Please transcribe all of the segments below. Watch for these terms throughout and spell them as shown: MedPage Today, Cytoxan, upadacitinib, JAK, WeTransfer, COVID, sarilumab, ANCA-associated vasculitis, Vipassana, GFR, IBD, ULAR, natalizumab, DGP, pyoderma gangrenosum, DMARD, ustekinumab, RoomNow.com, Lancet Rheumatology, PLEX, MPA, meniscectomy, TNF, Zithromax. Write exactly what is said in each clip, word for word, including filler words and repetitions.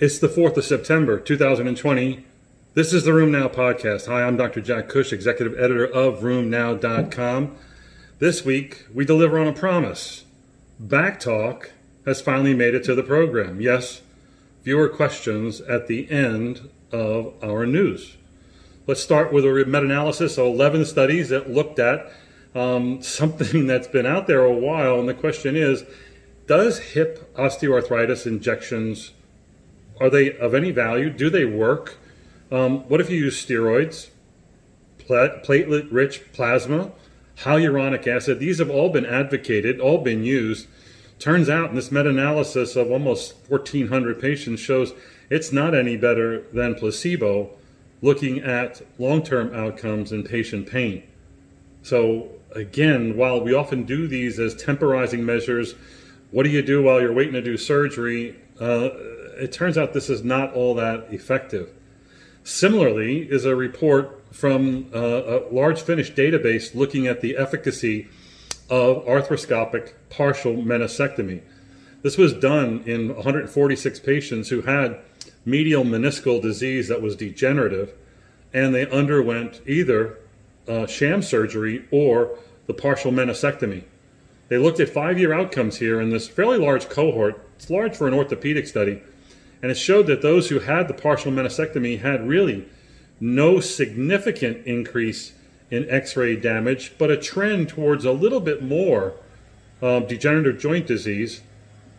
It's the fourth of September, two thousand twenty. This is the Room Now podcast. Hi, I'm Doctor Jack Cush, executive editor of Room Now dot com. This week, we deliver on a promise. Backtalk has finally made it to the program. Yes, viewer questions at the end of our news. Let's start with a meta-analysis of eleven studies that looked at um, something that's been out there a while. And the question is, does hip osteoarthritis injections, are they of any value? Do they work? Um, what if you use steroids, plat- platelet-rich plasma, hyaluronic acid? These have all been advocated, all been used. Turns out in this meta-analysis of almost fourteen hundred patients shows it's not any better than placebo looking at long-term outcomes in patient pain. So again, while we often do these as temporizing measures, what do you do while you're waiting to do surgery? Uh, it turns out this is not all that effective. Similarly is a report from uh, a large Finnish database looking at the efficacy of arthroscopic partial meniscectomy. This was done in one hundred forty-six patients who had medial meniscal disease that was degenerative, and they underwent either uh, sham surgery or the partial meniscectomy. They looked at five-year outcomes here in this fairly large cohort. It's large for an orthopedic study. And it showed that those who had the partial meniscectomy had really no significant increase in X-ray damage, but a trend towards a little bit more uh, degenerative joint disease,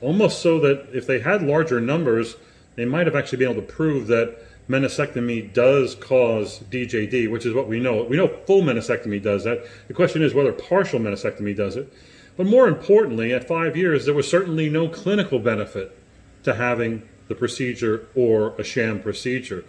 almost so that if they had larger numbers, they might have actually been able to prove that meniscectomy does cause D J D, which is what we know. We know full meniscectomy does that. The question is whether partial meniscectomy does it. But more importantly, at five years, there was certainly no clinical benefit to having the procedure or a sham procedure.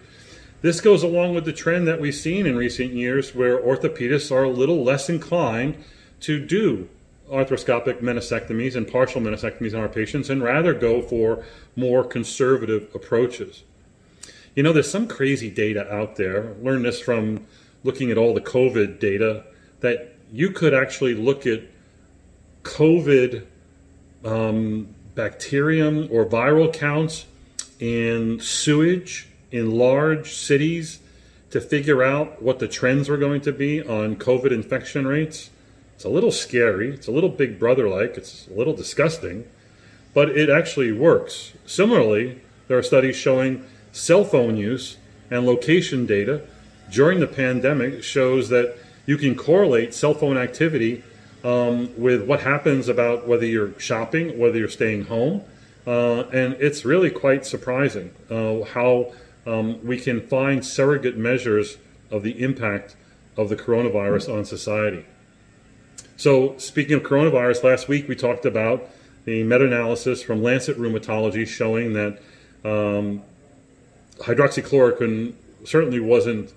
This goes along with the trend that we've seen in recent years where orthopedists are a little less inclined to do arthroscopic meniscectomies and partial meniscectomies in our patients and rather go for more conservative approaches. You know, there's some crazy data out there. I learned this from looking at all the COVID data, that you could actually look at COVID um, bacterium or viral counts in sewage in large cities to figure out what the trends were going to be on COVID infection rates. It's a little scary. It's a little big brother-like. It's a little disgusting, but it actually works. Similarly, there are studies showing cell phone use and location data during the pandemic shows that you can correlate cell phone activity um, with what happens about whether you're shopping, whether you're staying home. Uh, and it's really quite surprising uh, how um, we can find surrogate measures of the impact of the coronavirus on society. So speaking of coronavirus, last week we talked about the meta-analysis from Lancet Rheumatology showing that um, hydroxychloroquine certainly wasn't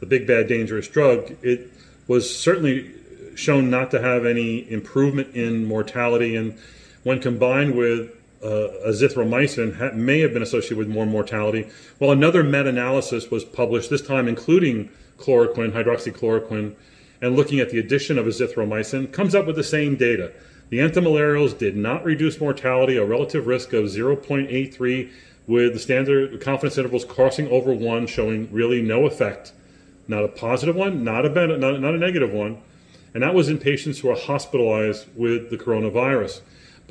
the big, bad, dangerous drug. It was certainly shown not to have any improvement in mortality, and when combined with Uh, azithromycin ha- may have been associated with more mortality. Well, another meta-analysis was published, this time including chloroquine, hydroxychloroquine, and looking at the addition of azithromycin, comes up with the same data. The antimalarials did not reduce mortality, a relative risk of zero point eight three with the standard confidence intervals crossing over one, showing really no effect. Not a positive one, not a, ben- not, not a negative one. And that was in patients who are hospitalized with the coronavirus.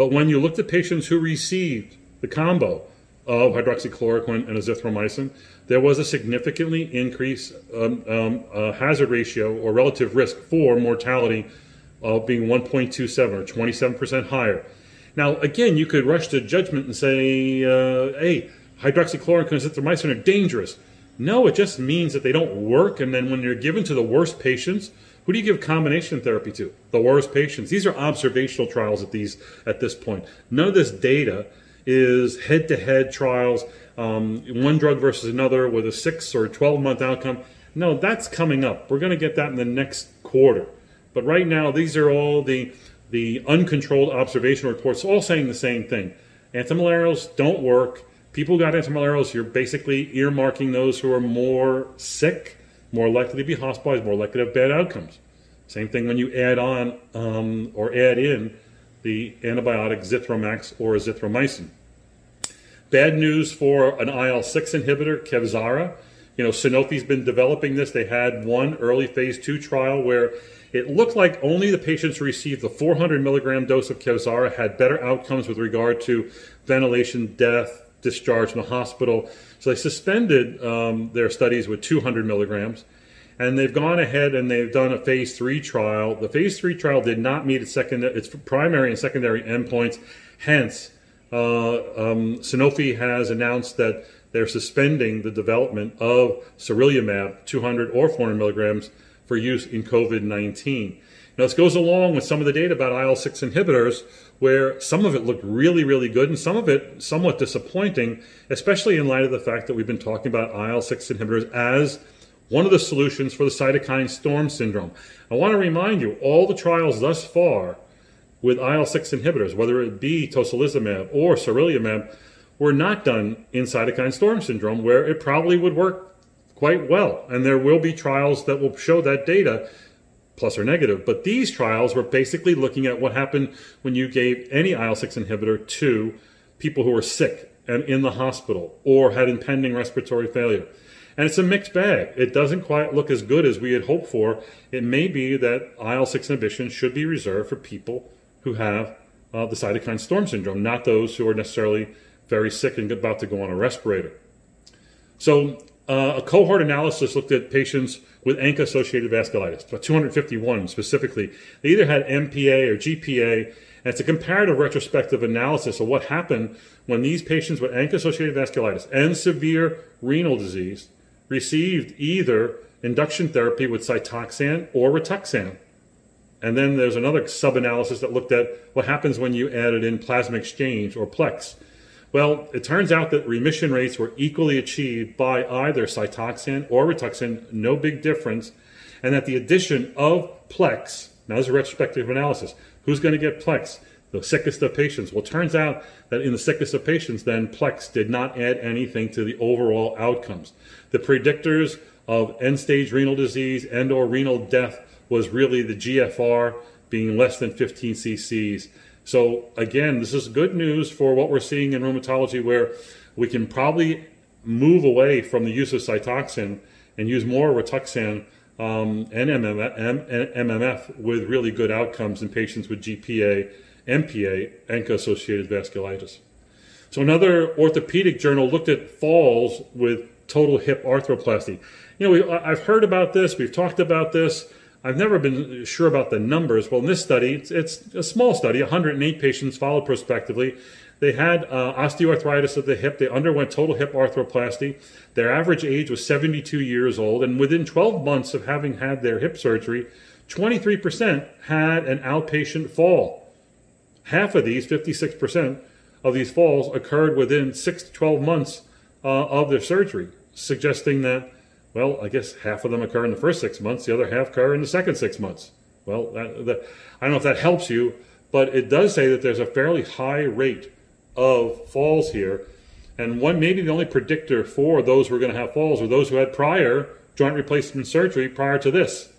But when you looked at patients who received the combo of hydroxychloroquine and azithromycin, there was a significantly increased um, um, uh, hazard ratio or relative risk for mortality of uh, being one point two seven or twenty-seven percent higher. Now, again, you could rush to judgment and say, uh, hey, hydroxychloroquine and azithromycin are dangerous. No, it just means that they don't work. And then when you're given to the worst patients, who do you give combination therapy to? The worst patients. These are observational trials at these at this point. None of this data is head-to-head trials, um, one drug versus another with a six or twelve-month outcome. No, that's coming up. We're going to get that in the next quarter. But right now, these are all the the uncontrolled observational reports, all saying the same thing. Antimalarials don't work. People who got antimalarials, you're basically earmarking those who are more sick, more likely to be hospitalized, more likely to have bad outcomes. Same thing when you add on um, or add in the antibiotic Zithromax or azithromycin. Bad news for an I L six inhibitor, Kevzara. You know, Sanofi's been developing this. They had one early phase two trial where it looked like only the patients who received the four hundred milligram dose of Kevzara had better outcomes with regard to ventilation, death, discharge from the hospital. So they suspended um, their studies with two hundred milligrams. And they've gone ahead and they've done a phase three trial. The phase three trial did not meet its, second, its primary and secondary endpoints. Hence, uh, um, Sanofi has announced that they're suspending the development of sarilumab, two hundred or four hundred milligrams, for use in COVID nineteen. Now, this goes along with some of the data about I L six inhibitors, where some of it looked really, really good and some of it somewhat disappointing, especially in light of the fact that we've been talking about I L six inhibitors as one of the solutions for the cytokine storm syndrome. I want to remind you, all the trials thus far with I L six inhibitors, whether it be tocilizumab or sarilumab, were not done in cytokine storm syndrome, where it probably would work quite well. And there will be trials that will show that data, plus or negative. But these trials were basically looking at what happened when you gave any I L six inhibitor to people who were sick and in the hospital or had impending respiratory failure. And it's a mixed bag. It doesn't quite look as good as we had hoped for. It may be that I L six inhibition should be reserved for people who have uh, the cytokine storm syndrome, not those who are necessarily very sick and about to go on a respirator. So uh, a cohort analysis looked at patients with ANCA-associated vasculitis, about two hundred fifty-one specifically. They either had M P A or G P A, and it's a comparative retrospective analysis of what happened when these patients with ANCA-associated vasculitis and severe renal disease received either induction therapy with Cytoxan or Rituxan. And then there's another sub-analysis that looked at what happens when you added in plasma exchange or PLEX. Well, it turns out that remission rates were equally achieved by either Cytoxan or Rituxan, no big difference, and that the addition of PLEX, now this is a retrospective analysis, who's going to get PLEX? The sickest of patients. Well, it turns out that in the sickest of patients, then PLEX did not add anything to the overall outcomes. The predictors of end-stage renal disease and or renal death was really the G F R being less than fifteen C Cs. So again, this is good news for what we're seeing in rheumatology, where we can probably move away from the use of Cytoxan and use more Rituxan um, and M M F with really good outcomes in patients with G P A, M P A, ANCA-associated vasculitis. So another orthopedic journal looked at falls with total hip arthroplasty. You know, we, I've heard about this, we've talked about this, I've never been sure about the numbers. Well, in this study, it's, it's a small study, one hundred eight patients followed prospectively. They had uh, osteoarthritis of the hip. They underwent total hip arthroplasty. Their average age was seventy-two years old, and within twelve months of having had their hip surgery, twenty-three percent had an outpatient fall. Half of these, fifty-six percent of these falls, occurred within six to twelve months uh, of their surgery, suggesting that, well, I guess half of them occur in the first six months, the other half occur in the second six months. Well, that, that, I don't know if that helps you, but it does say that there's a fairly high rate of falls here. And one, maybe the only predictor for those who are going to have falls are those who had prior joint replacement surgery prior to this.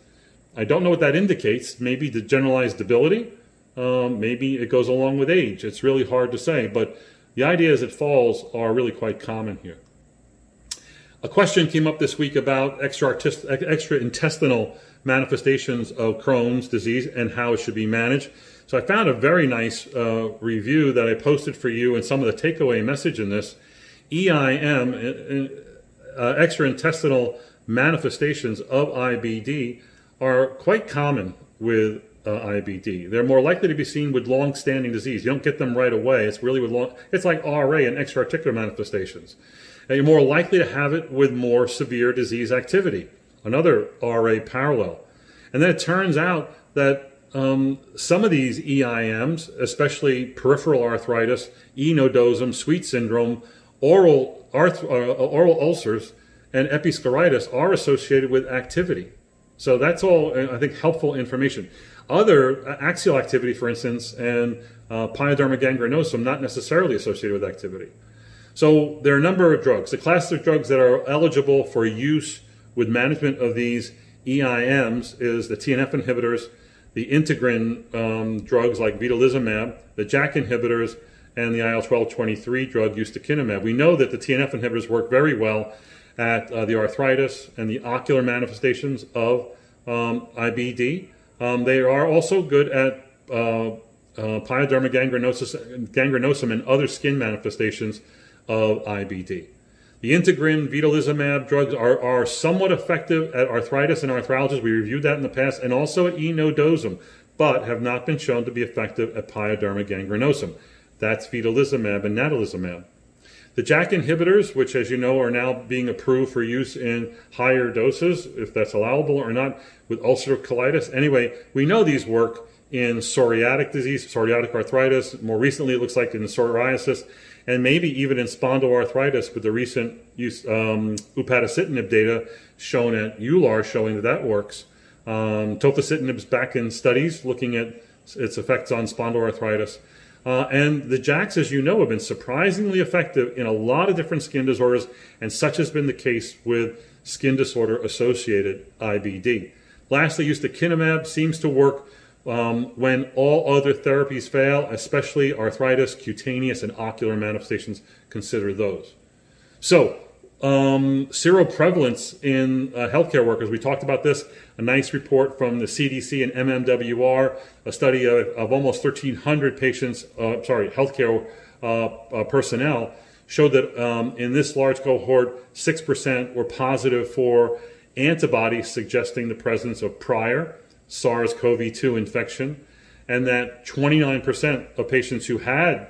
I don't know what that indicates. Maybe the generalized debility. Um, maybe it goes along with age. It's really hard to say, but the idea is that falls are really quite common here. A question came up this week about extra extraintestinal manifestations of Crohn's disease and how it should be managed. So I found a very nice uh, review that I posted for you, and some of the takeaway message in this. E I M, uh, extraintestinal manifestations of I B D, are quite common with uh, I B D. They're more likely to be seen with long-standing disease. You don't get them right away. It's really with long. It's like R A and extra-articular manifestations. Now, you're more likely to have it with more severe disease activity, another R A parallel. And then it turns out that um, some of these E I Ms, especially peripheral arthritis, enodosum, Sweet syndrome, oral, arth uh, oral ulcers, and episcleritis are associated with activity. So that's all, I think, helpful information. Other uh, axial activity, for instance, and uh, pyoderma gangrenosum, not necessarily associated with activity. So there are a number of drugs, the class of drugs that are eligible for use with management of these E I Ms is the T N F inhibitors, the integrin um, drugs like vedolizumab, the JAK inhibitors, and the I L twelve twenty-three drug ustekinumab. We know that the T N F inhibitors work very well at uh, the arthritis and the ocular manifestations of um, I B D. Um, they are also good at uh, uh, pyoderma gangrenosis, gangrenosum and other skin manifestations of I B D. The integrin vedolizumab drugs are, are somewhat effective at arthritis and arthralgias. We reviewed that in the past, and also at enodosum, but have not been shown to be effective at pyoderma gangrenosum. That's vedolizumab and natalizumab. The JAK inhibitors, which as you know are now being approved for use in higher doses, if that's allowable or not, with ulcerative colitis. Anyway, we know these work in psoriatic disease, psoriatic arthritis. More recently, it looks like in psoriasis, and maybe even in spondyloarthritis with the recent use, um, upadacitinib data shown at U L A R showing that that works. Um, Tofacitinib's back in studies looking at its effects on spondyloarthritis. Uh, and the JAKs, as you know, have been surprisingly effective in a lot of different skin disorders, and such has been the case with skin disorder-associated I B D. Lastly, ustekinumab seems to work Um, when all other therapies fail, especially arthritis, cutaneous, and ocular manifestations. Consider those. So, um, seroprevalence in uh, healthcare workers. We talked about this. A nice report from the C D C and M M W R, a study of, of almost thirteen hundred patients, uh, sorry, healthcare uh, uh, personnel, showed that um, in this large cohort, six percent were positive for antibodies suggesting the presence of prior SARS CoV two infection, and that twenty-nine percent of patients who had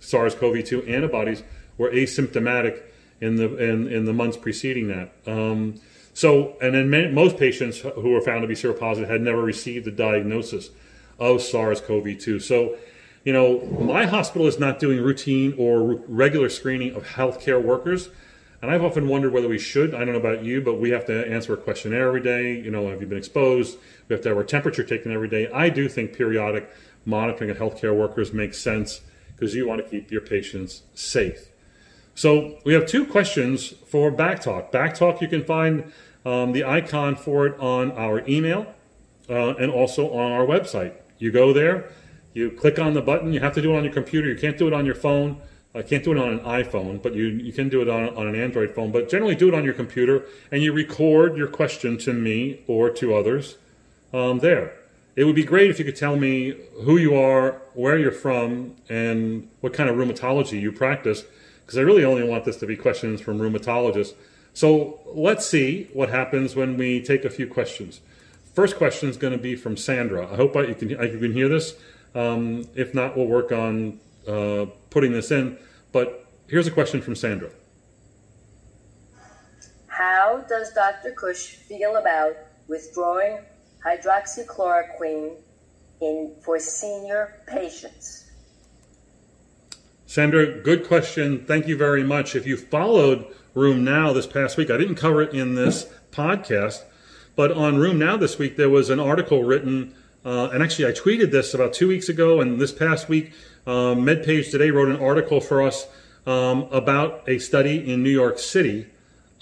SARS CoV two antibodies were asymptomatic in the in, in the months preceding that. Um, so, and then many, most patients who were found to be seropositive had never received a diagnosis of SARS CoV two. So, you know, my hospital is not doing routine or re regular screening of healthcare workers. And I've often wondered whether we should. I don't know about you, but we have to answer a questionnaire every day. You know, have you been exposed? We have to have our temperature taken every day. I do think periodic monitoring of healthcare workers makes sense because you want to keep your patients safe. So we have two questions for Backtalk. Backtalk, you can find um, the icon for it on our email uh, and also on our website. You go there, you click on the button. You have to do it on your computer. You can't do it on your phone. I can't do it on an iPhone, but you, you can do it on, on an Android phone, but generally do it on your computer, and you record your question to me or to others um, there. It would be great if you could tell me who you are, where you're from, and what kind of rheumatology you practice, because I really only want this to be questions from rheumatologists. So let's see what happens when we take a few questions. First question is going to be from Sandra. I hope I, you, can, I, you can hear this. Um, if not, we'll work on uh, putting this in. But here's a question from Sandra. How does Doctor Cush feel about withdrawing hydroxychloroquine in, for senior patients? Sandra, good question. Thank you very much. If you followed Room Now this past week, I didn't cover it in this podcast, but on Room Now this week, there was an article written, uh, and actually I tweeted this about two weeks ago, and this past week, Um, MedPage Today wrote an article for us um, about a study in New York City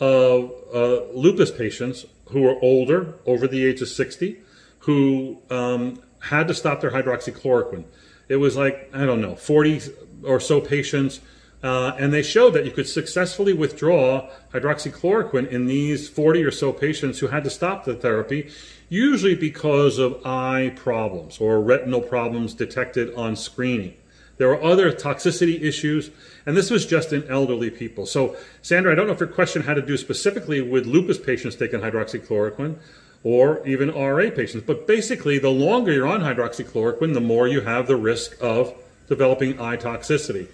of uh, lupus patients who are older, over the age of sixty, who um, had to stop their hydroxychloroquine. It was like, I don't know, forty or so patients, uh, and they showed that you could successfully withdraw hydroxychloroquine in these forty or so patients who had to stop the therapy, usually because of eye problems or retinal problems detected on screening. There were other toxicity issues, and this was just in elderly people. So, Sandra, I don't know if your question had to do specifically with lupus patients taking hydroxychloroquine or even R A patients, but basically the longer you're on hydroxychloroquine, the more you have the risk of developing eye toxicity.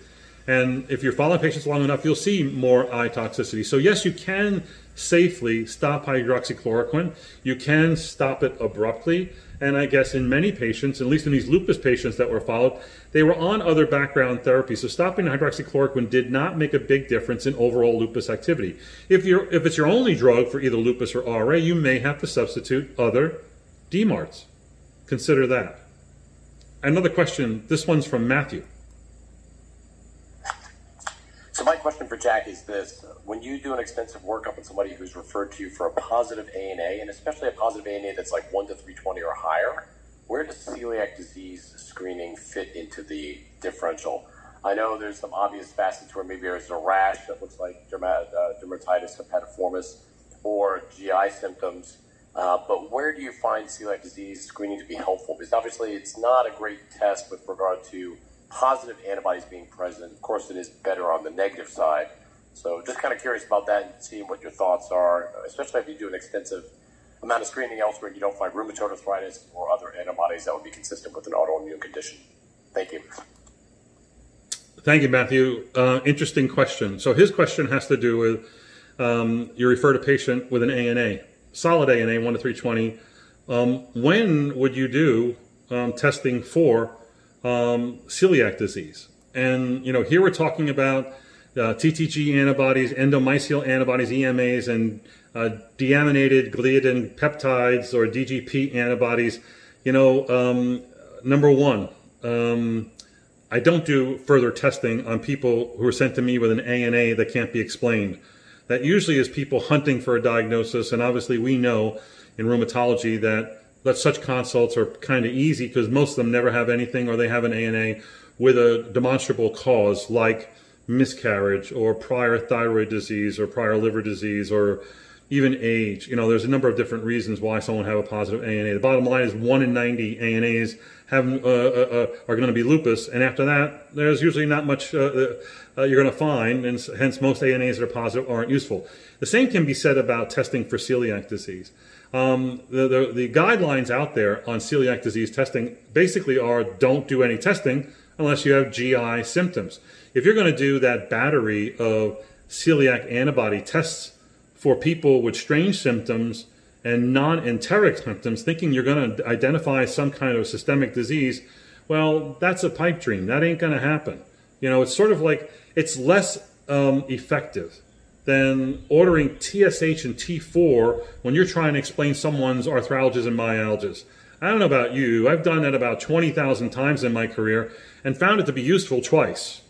And if you're following patients long enough, you'll see more eye toxicity. So yes, you can safely stop hydroxychloroquine. You can stop it abruptly. And I guess in many patients, at least in these lupus patients that were followed, they were on other background therapies. So stopping hydroxychloroquine did not make a big difference in overall lupus activity. If you're, if it's your only drug for either lupus or R A, you may have to substitute other D MARDs. Consider that. Another question, this one's from Matthew. So my question for Jack is this. When you do an extensive workup on somebody who's referred to you for a positive A N A, and especially a positive A N A that's like one to three twenty or higher, where does celiac disease screening fit into the differential? I know there's some obvious facets where maybe there's a rash that looks like dermat- uh, dermatitis hepatiformis or G I symptoms, uh, but where do you find celiac disease screening to be helpful? Because obviously it's not a great test with regard to positive antibodies being present. Of course, it is better on the negative side. So just kind of curious about that and seeing what your thoughts are, especially if you do an extensive amount of screening elsewhere and you don't find rheumatoid arthritis or other antibodies that would be consistent with an autoimmune condition. Thank you. Thank you, Matthew. Uh, interesting question. So his question has to do with um, you referred a patient with an A N A, solid A N A, one to three twenty. Um, when would you do um, testing for um, celiac disease? And, you know, here we're talking about uh, T T G antibodies, endomysial antibodies, E M As, and uh, deaminated gliadin peptides or D G P antibodies. You know, um, number one, um, I don't do further testing on people who are sent to me with an A N A that can't be explained. That usually is people hunting for a diagnosis, and obviously we know in rheumatology that, that such consults are kind of easy because most of them never have anything or they have an A N A with a demonstrable cause like miscarriage or prior thyroid disease or prior liver disease or even age. You know, there's a number of different reasons why someone have a positive A N A. The bottom line is one in ninety A N As have, uh, uh, are going to be lupus, and after that, there's usually not much uh, uh, you're going to find, and hence most A N As that are positive aren't useful. The same can be said about testing for celiac disease. Um, the, the, the guidelines out there on celiac disease testing basically are don't do any testing unless you have G I symptoms. If you're going to do that battery of celiac antibody tests for people with strange symptoms and non-enteric symptoms, thinking you're going to identify some kind of systemic disease, well, that's a pipe dream. That ain't going to happen. You know, it's sort of like, it's less um, effective than ordering T S H and T four when you're trying to explain someone's arthralgias and myalgias. I don't know about you, I've done that about twenty thousand times in my career and found it to be useful twice.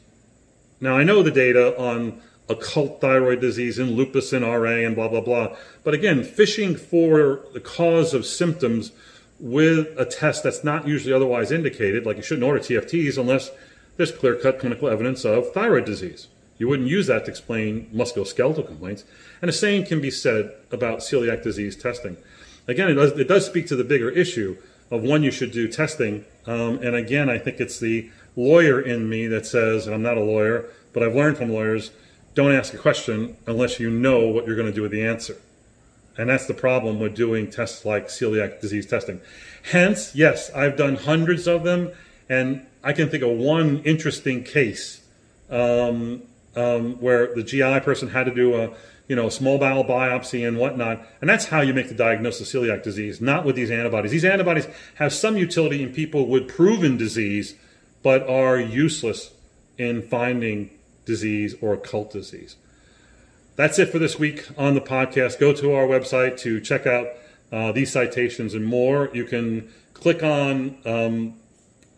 Now, I know the data on occult thyroid disease and lupus and R A and blah, blah, blah. But again, fishing for the cause of symptoms with a test that's not usually otherwise indicated, like you shouldn't order T F Ts unless there's clear-cut clinical evidence of thyroid disease. You wouldn't use that to explain musculoskeletal complaints. And the same can be said about celiac disease testing. Again, it does, it does speak to the bigger issue of when you should do testing. Um, and again, I think it's the lawyer in me that says, and I'm not a lawyer, but I've learned from lawyers, don't ask a question unless you know what you're going to do with the answer. And that's the problem with doing tests like celiac disease testing. Hence, yes, I've done hundreds of them, and I can think of one interesting case um, um, where the G I person had to do a you know, small bowel biopsy and whatnot, and that's how you make the diagnosis of celiac disease, not with these antibodies. These antibodies have some utility in people with proven disease, but are useless in finding disease or occult disease. That's it for this week on the podcast. Go to our website to check out uh, these citations and more. You can click on um,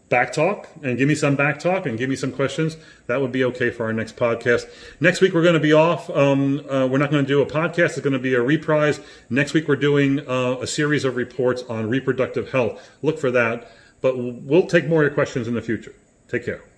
Backtalk and give me some Backtalk and give me some questions. That would be okay for our next podcast. Next week, we're going to be off. Um, uh, we're not going to do a podcast. It's going to be a reprise. Next week, we're doing uh, a series of reports on reproductive health. Look for that. But we'll take more of your questions in the future. Take care.